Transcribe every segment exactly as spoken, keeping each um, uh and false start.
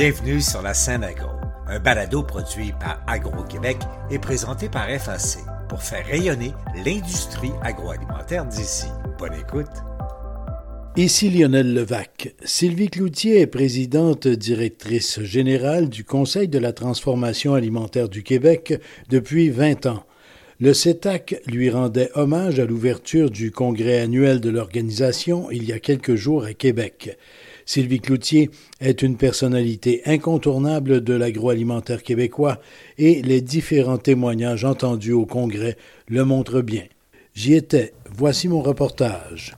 Bienvenue sur la scène agro, un balado produit par Agro-Québec et présenté par F A C pour faire rayonner l'industrie agroalimentaire d'ici. Bonne écoute. Ici Lionel Levac. Sylvie Cloutier est présidente directrice générale du Conseil de la transformation alimentaire du Québec depuis vingt ans. Le C E T A C lui rendait hommage à l'ouverture du congrès annuel de l'organisation il y a quelques jours à Québec. Sylvie Cloutier est une personnalité incontournable de l'agroalimentaire québécois et les différents témoignages entendus au congrès le montrent bien. J'y étais. Voici mon reportage.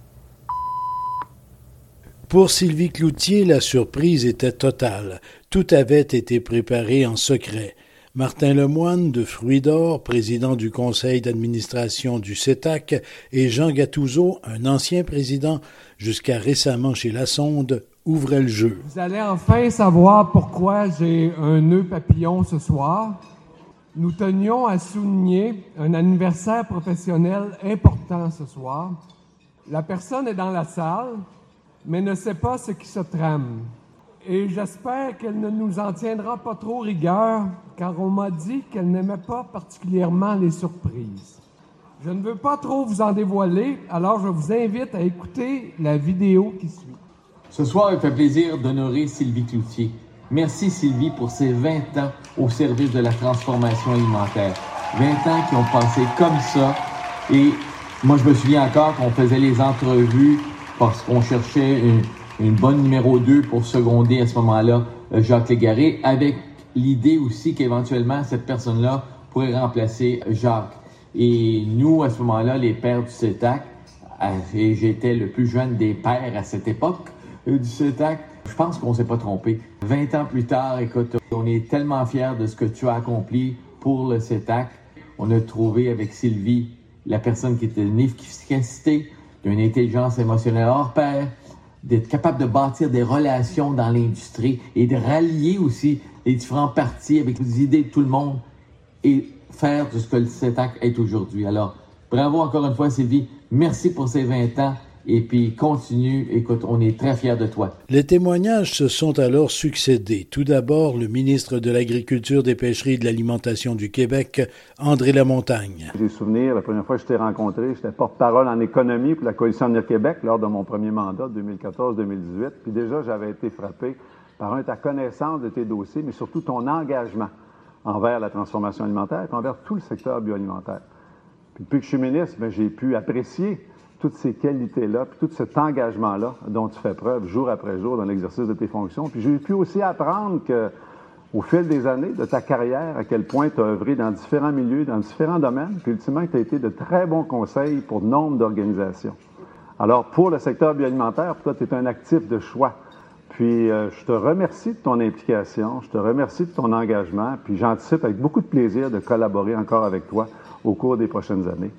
Pour Sylvie Cloutier, la surprise était totale. Tout avait été préparé en secret. Martin Lemoine de Fruits d'Or, président du conseil d'administration du C E T A C, et Jean Gattuso, un ancien président jusqu'à récemment chez La Sonde, ouvraient le jeu. Vous allez enfin savoir pourquoi j'ai un nœud papillon ce soir. Nous tenions à souligner un anniversaire professionnel important ce soir. La personne est dans la salle, mais ne sait pas ce qui se trame. Et j'espère qu'elle ne nous en tiendra pas trop rigueur, car on m'a dit qu'elle n'aimait pas particulièrement les surprises. Je ne veux pas trop vous en dévoiler, alors je vous invite à écouter la vidéo qui suit. Ce soir, il fait plaisir d'honorer Sylvie Cloutier. Merci Sylvie pour ces vingt ans au service de la transformation alimentaire. vingt ans qui ont passé comme ça. Et moi, je me souviens encore qu'on faisait les entrevues parce qu'on cherchait une... une bonne numéro deux pour seconder à ce moment-là Jacques Légaré, avec l'idée aussi qu'éventuellement cette personne-là pourrait remplacer Jacques. Et nous, à ce moment-là, les pères du C E T A C, et j'étais le plus jeune des pères à cette époque du C E T A C, je pense qu'on ne s'est pas trompé. vingt ans plus tard, écoute, on est tellement fiers de ce que tu as accompli pour le C E T A C. On a trouvé avec Sylvie la personne qui était d'une efficacité, d'une intelligence émotionnelle hors pair, d'être capable de bâtir des relations dans l'industrie et de rallier aussi les différents partis avec les idées de tout le monde et faire de ce que le C E T A C est aujourd'hui. Alors, bravo encore une fois, Sylvie. Merci pour ces vingt ans. Et puis, continue. Écoute, on est très fiers de toi. Les témoignages se sont alors succédés. Tout d'abord, le ministre de l'Agriculture, des Pêcheries et de l'Alimentation du Québec, André Lamontagne. J'ai souvenir, la première fois que je t'ai rencontré, j'étais porte-parole en économie pour la Coalition Avenir Québec lors de mon premier mandat, deux mille quatorze deux mille dix-huit. Puis déjà, j'avais été frappé par un, ta connaissance de tes dossiers, mais surtout ton engagement envers la transformation alimentaire et envers tout le secteur bioalimentaire. Puis depuis que je suis ministre, bien, j'ai pu apprécier toutes ces qualités-là, puis tout cet engagement-là dont tu fais preuve jour après jour dans l'exercice de tes fonctions. Puis j'ai pu aussi apprendre qu'au fil des années de ta carrière, à quel point tu as œuvré dans différents milieux, dans différents domaines, puis ultimement, tu as été de très bons conseils pour nombre d'organisations. Alors, pour le secteur bioalimentaire, toi, tu es un actif de choix. Puis euh, je te remercie de ton implication, je te remercie de ton engagement, puis j'anticipe avec beaucoup de plaisir de collaborer encore avec toi au cours des prochaines années.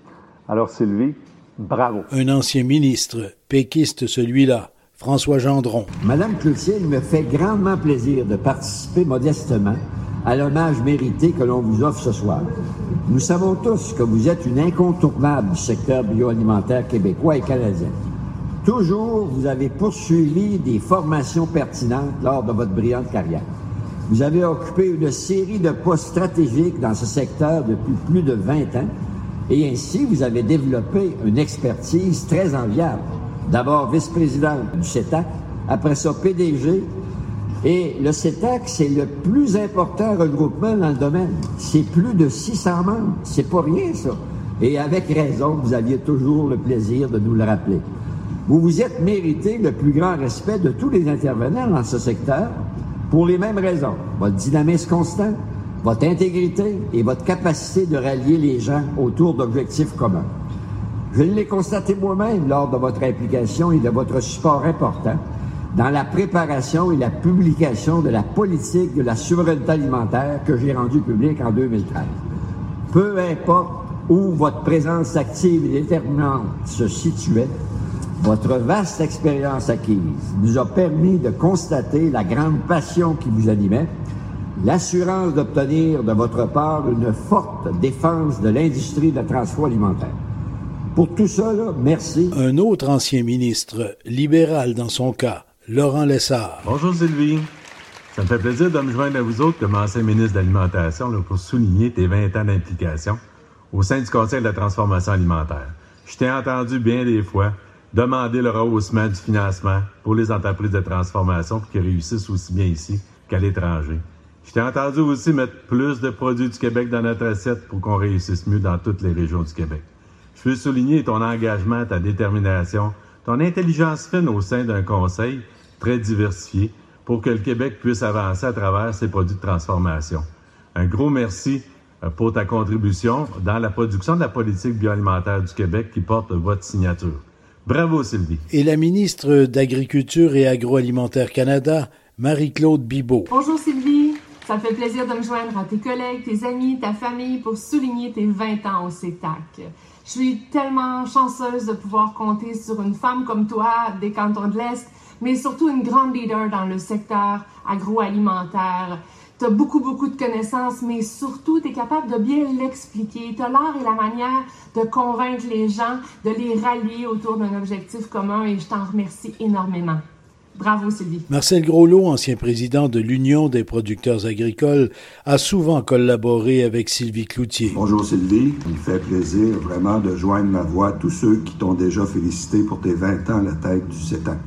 Alors, Sylvie, bravo. Un ancien ministre, péquiste celui-là, François Gendron. Madame Cloutier, il me fait grandement plaisir de participer modestement à l'hommage mérité que l'on vous offre ce soir. Nous savons tous que vous êtes une incontournable du secteur bioalimentaire québécois et canadien. Toujours, vous avez poursuivi des formations pertinentes lors de votre brillante carrière. Vous avez occupé une série de postes stratégiques dans ce secteur depuis plus de vingt ans. Et ainsi, vous avez développé une expertise très enviable. D'abord vice-présidente du C E T A C, après ça P D G. Et le C E T A C, c'est le plus important regroupement dans le domaine. C'est plus de six cents membres. C'est pas rien, ça. Et avec raison, vous aviez toujours le plaisir de nous le rappeler. Vous vous êtes mérité le plus grand respect de tous les intervenants dans ce secteur pour les mêmes raisons. Votre dynamisme constant, votre intégrité et votre capacité de rallier les gens autour d'objectifs communs. Je l'ai constaté moi-même lors de votre implication et de votre support important dans la préparation et la publication de la politique de la souveraineté alimentaire que j'ai rendue publique en deux mille treize. Peu importe où votre présence active et déterminante se situait, votre vaste expérience acquise nous a permis de constater la grande passion qui vous animait, l'assurance d'obtenir de votre part une forte défense de l'industrie de la transformation alimentaire. Pour tout ça, là, merci. Un autre ancien ministre, libéral dans son cas, Laurent Lessard. Bonjour Sylvie. Ça me fait plaisir de me joindre à vous autres comme ancien ministre de l'Alimentation là, pour souligner tes vingt ans d'implication au sein du Conseil de la transformation alimentaire. Je t'ai entendu bien des fois demander le rehaussement du financement pour les entreprises de transformation pour qu'elles réussissent aussi bien ici qu'à l'étranger. Je t'ai entendu aussi mettre plus de produits du Québec dans notre assiette pour qu'on réussisse mieux dans toutes les régions du Québec. Je veux souligner ton engagement, ta détermination, ton intelligence fine au sein d'un conseil très diversifié pour que le Québec puisse avancer à travers ses produits de transformation. Un gros merci pour ta contribution dans la production de la politique bioalimentaire du Québec qui porte votre signature. Bravo, Sylvie. Et la ministre d'Agriculture et Agroalimentaire Canada, Marie-Claude Bibeau. Bonjour, Sylvie. Ça me fait plaisir de me joindre à tes collègues, tes amis, ta famille pour souligner tes vingt ans au C E T A C. Je suis tellement chanceuse de pouvoir compter sur une femme comme toi des cantons de l'Est, mais surtout une grande leader dans le secteur agroalimentaire. Tu as beaucoup, beaucoup de connaissances, mais surtout, tu es capable de bien l'expliquer. Tu as l'art et la manière de convaincre les gens, de les rallier autour d'un objectif commun et je t'en remercie énormément. Bravo, Sylvie. Marcel Groslot, ancien président de l'Union des producteurs agricoles, a souvent collaboré avec Sylvie Cloutier. Bonjour, Sylvie. Il me fait plaisir vraiment de joindre ma voix à tous ceux qui t'ont déjà félicité pour tes vingt ans à la tête du C E T A C.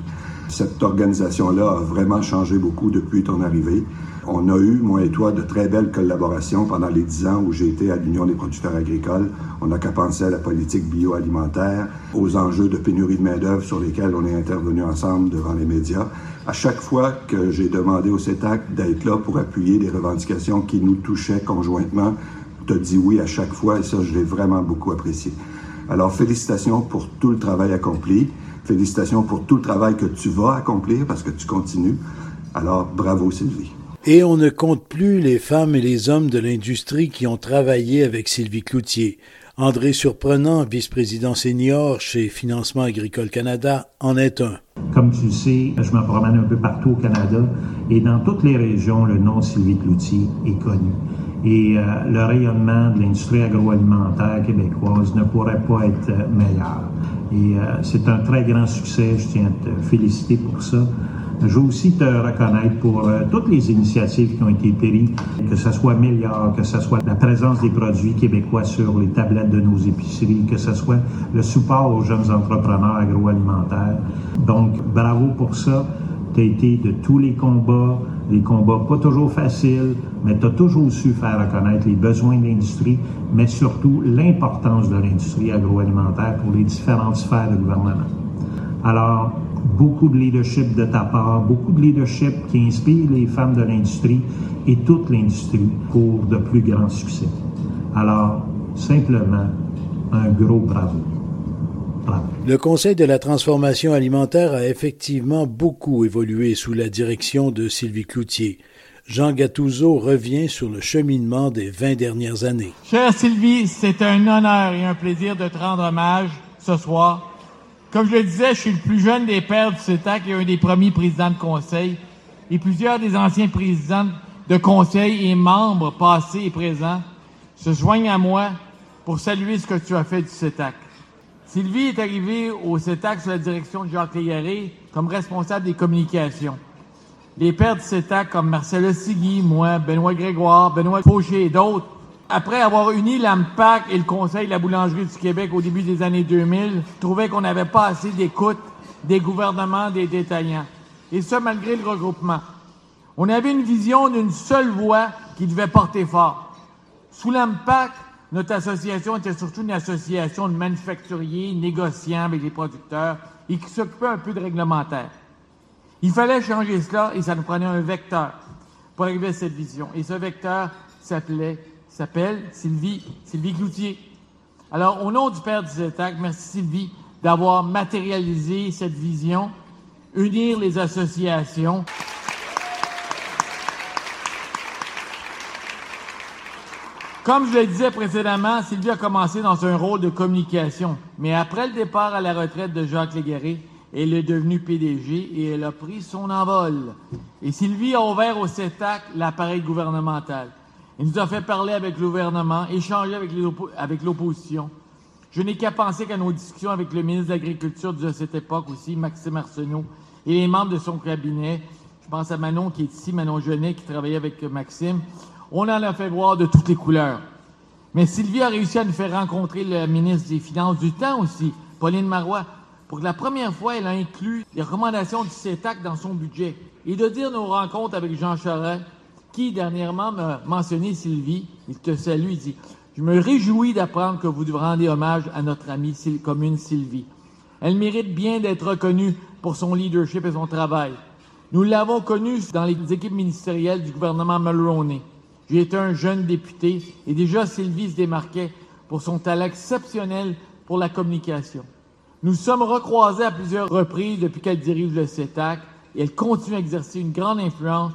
Cette organisation-là a vraiment changé beaucoup depuis ton arrivée. On a eu, moi et toi, de très belles collaborations pendant les dix ans où j'ai été à l'Union des producteurs agricoles. On n'a qu'à penser à la politique bioalimentaire, aux enjeux de pénurie de main-d'œuvre sur lesquels on est intervenu ensemble devant les médias. À chaque fois que j'ai demandé au C E T A C d'être là pour appuyer des revendications qui nous touchaient conjointement, tu as dit oui à chaque fois et ça, je l'ai vraiment beaucoup apprécié. Alors, félicitations pour tout le travail accompli. Félicitations pour tout le travail que tu vas accomplir parce que tu continues. Alors, bravo Sylvie. Et on ne compte plus les femmes et les hommes de l'industrie qui ont travaillé avec Sylvie Cloutier. André Surprenant, vice-président senior chez Financement Agricole Canada, en est un. Comme tu le sais, je me promène un peu partout au Canada et dans toutes les régions, le nom Sylvie Cloutier est connu. Et euh, le rayonnement de l'industrie agroalimentaire québécoise ne pourrait pas être meilleur. Et euh, c'est un très grand succès, je tiens à te féliciter pour ça. Je veux aussi te reconnaître pour euh, toutes les initiatives qui ont été prises, que ce soit Milliard, que ce soit la présence des produits québécois sur les tablettes de nos épiceries, que ce soit le support aux jeunes entrepreneurs agroalimentaires. Donc, bravo pour ça. Tu as été de tous les combats, les combats pas toujours faciles, mais tu as toujours su faire reconnaître les besoins de l'industrie, mais surtout l'importance de l'industrie agroalimentaire pour les différentes sphères de gouvernement. Alors, beaucoup de leadership de ta part, beaucoup de leadership qui inspire les femmes de l'industrie et toute l'industrie pour de plus grands succès. Alors, simplement, un gros bravo. Le Conseil de la transformation alimentaire a effectivement beaucoup évolué sous la direction de Sylvie Cloutier. Jean Gattuso revient sur le cheminement des vingt dernières années. Chère Sylvie, c'est un honneur et un plaisir de te rendre hommage ce soir. Comme je le disais, je suis le plus jeune des pères du C E T A C et un des premiers présidents de conseil. Et plusieurs des anciens présidents de conseil et membres passés et présents se joignent à moi pour saluer ce que tu as fait du C E T A C. Sylvie est arrivée au C E T A C sous la direction de Jacques Légaré comme responsable des communications. Les pères du C E T A C comme Marcella Sigui, moi, Benoît Grégoire, Benoît Fauché et d'autres, après avoir uni l'AMPAC et le Conseil de la boulangerie du Québec au début des années deux mille, trouvaient qu'on n'avait pas assez d'écoute des gouvernements, des détaillants. Et ce, malgré le regroupement. On avait une vision d'une seule voix qui devait porter fort. Sous l'AMPAC, notre association était surtout une association de manufacturiers, négociants avec les producteurs et qui s'occupait un peu de réglementaire. Il fallait changer cela et ça nous prenait un vecteur pour arriver à cette vision. Et ce vecteur s'appelait, s'appelle Sylvie, Sylvie Cloutier. Alors, au nom du père du C E T A C, merci Sylvie d'avoir matérialisé cette vision, unir les associations. Comme je le disais précédemment, Sylvie a commencé dans un rôle de communication. Mais après le départ à la retraite de Jacques Légaré, elle est devenue P D G et elle a pris son envol. Et Sylvie a ouvert au C E T A C l'appareil gouvernemental. Elle nous a fait parler avec le gouvernement, échanger avec, l'oppo- avec l'opposition. Je n'ai qu'à penser qu'à nos discussions avec le ministre de l'Agriculture de cette époque aussi, Maxime Arsenault, et les membres de son cabinet, je pense à Manon qui est ici, Manon Jeunet, qui travaillait avec Maxime. On en a fait voir de toutes les couleurs. Mais Sylvie a réussi à nous faire rencontrer le ministre des Finances du temps aussi, Pauline Marois. Pour la première fois, elle a inclus les recommandations du C E T A C dans son budget. Et de dire nos rencontres avec Jean Charest, qui dernièrement m'a mentionné Sylvie, il te salue, il dit « Je me réjouis d'apprendre que vous rendez hommage à notre amie commune Sylvie. Elle mérite bien d'être reconnue pour son leadership et son travail. Nous l'avons connue dans les équipes ministérielles du gouvernement Mulroney. J'ai été un jeune député et déjà Sylvie se démarquait pour son talent exceptionnel pour la communication. Nous sommes recroisés à plusieurs reprises depuis qu'elle dirige le C E T A C et elle continue à exercer une grande influence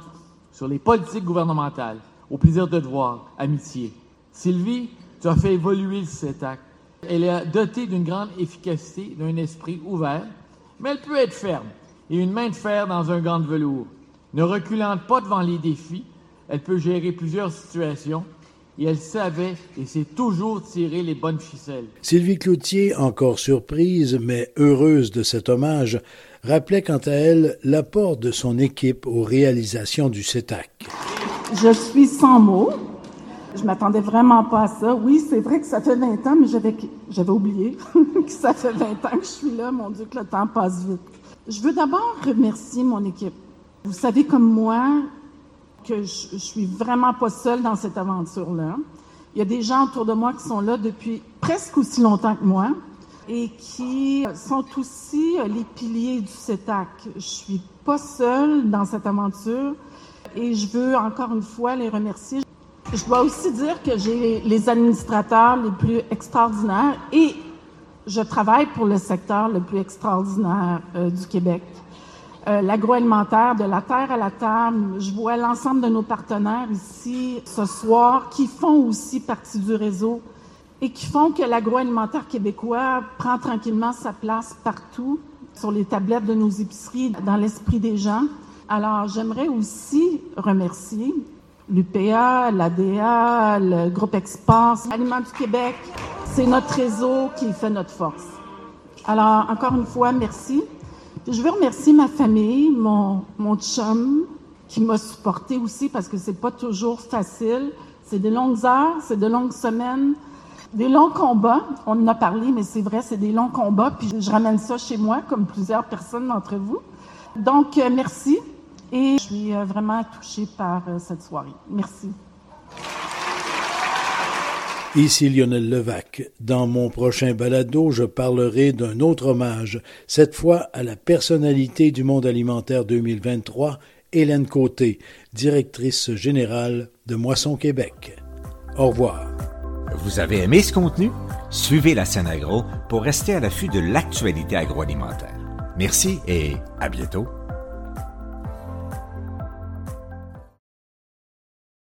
sur les politiques gouvernementales. Au plaisir de te voir, amitié. Sylvie, tu as fait évoluer le C E T A C. Elle est dotée d'une grande efficacité, d'un esprit ouvert, mais elle peut être ferme et une main de fer dans un gant de velours. Ne reculant pas devant les défis, elle peut gérer plusieurs situations et elle savait et s'est toujours tiré les bonnes ficelles. Sylvie Cloutier, encore surprise mais heureuse de cet hommage, rappelait quant à elle l'apport de son équipe aux réalisations du C E T A C. Je suis sans mots. Je ne m'attendais vraiment pas à ça. Oui, c'est vrai que ça fait vingt ans, mais j'avais, j'avais oublié que ça fait vingt ans que je suis là. Mon Dieu, que le temps passe vite. Je veux d'abord remercier mon équipe. Vous savez comme moi que je ne suis vraiment pas seule dans cette aventure-là. Il y a des gens autour de moi qui sont là depuis presque aussi longtemps que moi et qui sont aussi les piliers du C E T A C. Je ne suis pas seule dans cette aventure et je veux encore une fois les remercier. Je dois aussi dire que j'ai les administrateurs les plus extraordinaires et je travaille pour le secteur le plus extraordinaire euh, du Québec. Euh, l'agroalimentaire, de la terre à la table, je vois l'ensemble de nos partenaires ici ce soir qui font aussi partie du réseau et qui font que l'agroalimentaire québécois prend tranquillement sa place partout, sur les tablettes de nos épiceries, dans l'esprit des gens. Alors, j'aimerais aussi remercier l'U P A, l'A D A, le Groupe Export, Aliments du Québec. C'est notre réseau qui fait notre force. Alors, encore une fois, merci. Je veux remercier ma famille, mon, mon chum, qui m'a supporté aussi parce que c'est pas toujours facile. C'est des longues heures, c'est de longues semaines, des longs combats. On en a parlé, mais c'est vrai, c'est des longs combats. Puis je ramène ça chez moi, comme plusieurs personnes d'entre vous. Donc, merci. Et je suis vraiment touchée par cette soirée. Merci. Ici Lionel Levac. Dans mon prochain balado, je parlerai d'un autre hommage, cette fois à la personnalité du monde alimentaire deux mille vingt-trois, Hélène Côté, directrice générale de Moisson Québec. Au revoir. Vous avez aimé ce contenu? Suivez la scène agro pour rester à l'affût de l'actualité agroalimentaire. Merci et à bientôt.